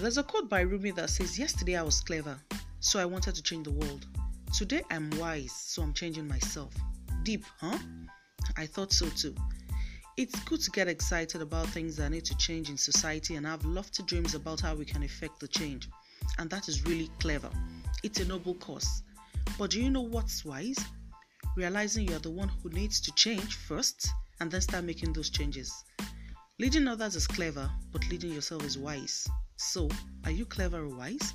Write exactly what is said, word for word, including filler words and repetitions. There's a quote by Rumi that says, "Yesterday I was clever, so I wanted to change the world. Today I'm wise, so I'm changing myself." Deep, huh? I thought so too. It's good to get excited about things that need to change in society and have lofty dreams about how we can effect the change. And that is really clever. It's a noble cause. But do you know what's wise? Realizing you're the one who needs to change first and then start making those changes. Leading others is clever, but leading yourself is wise. So, are you clever or wise?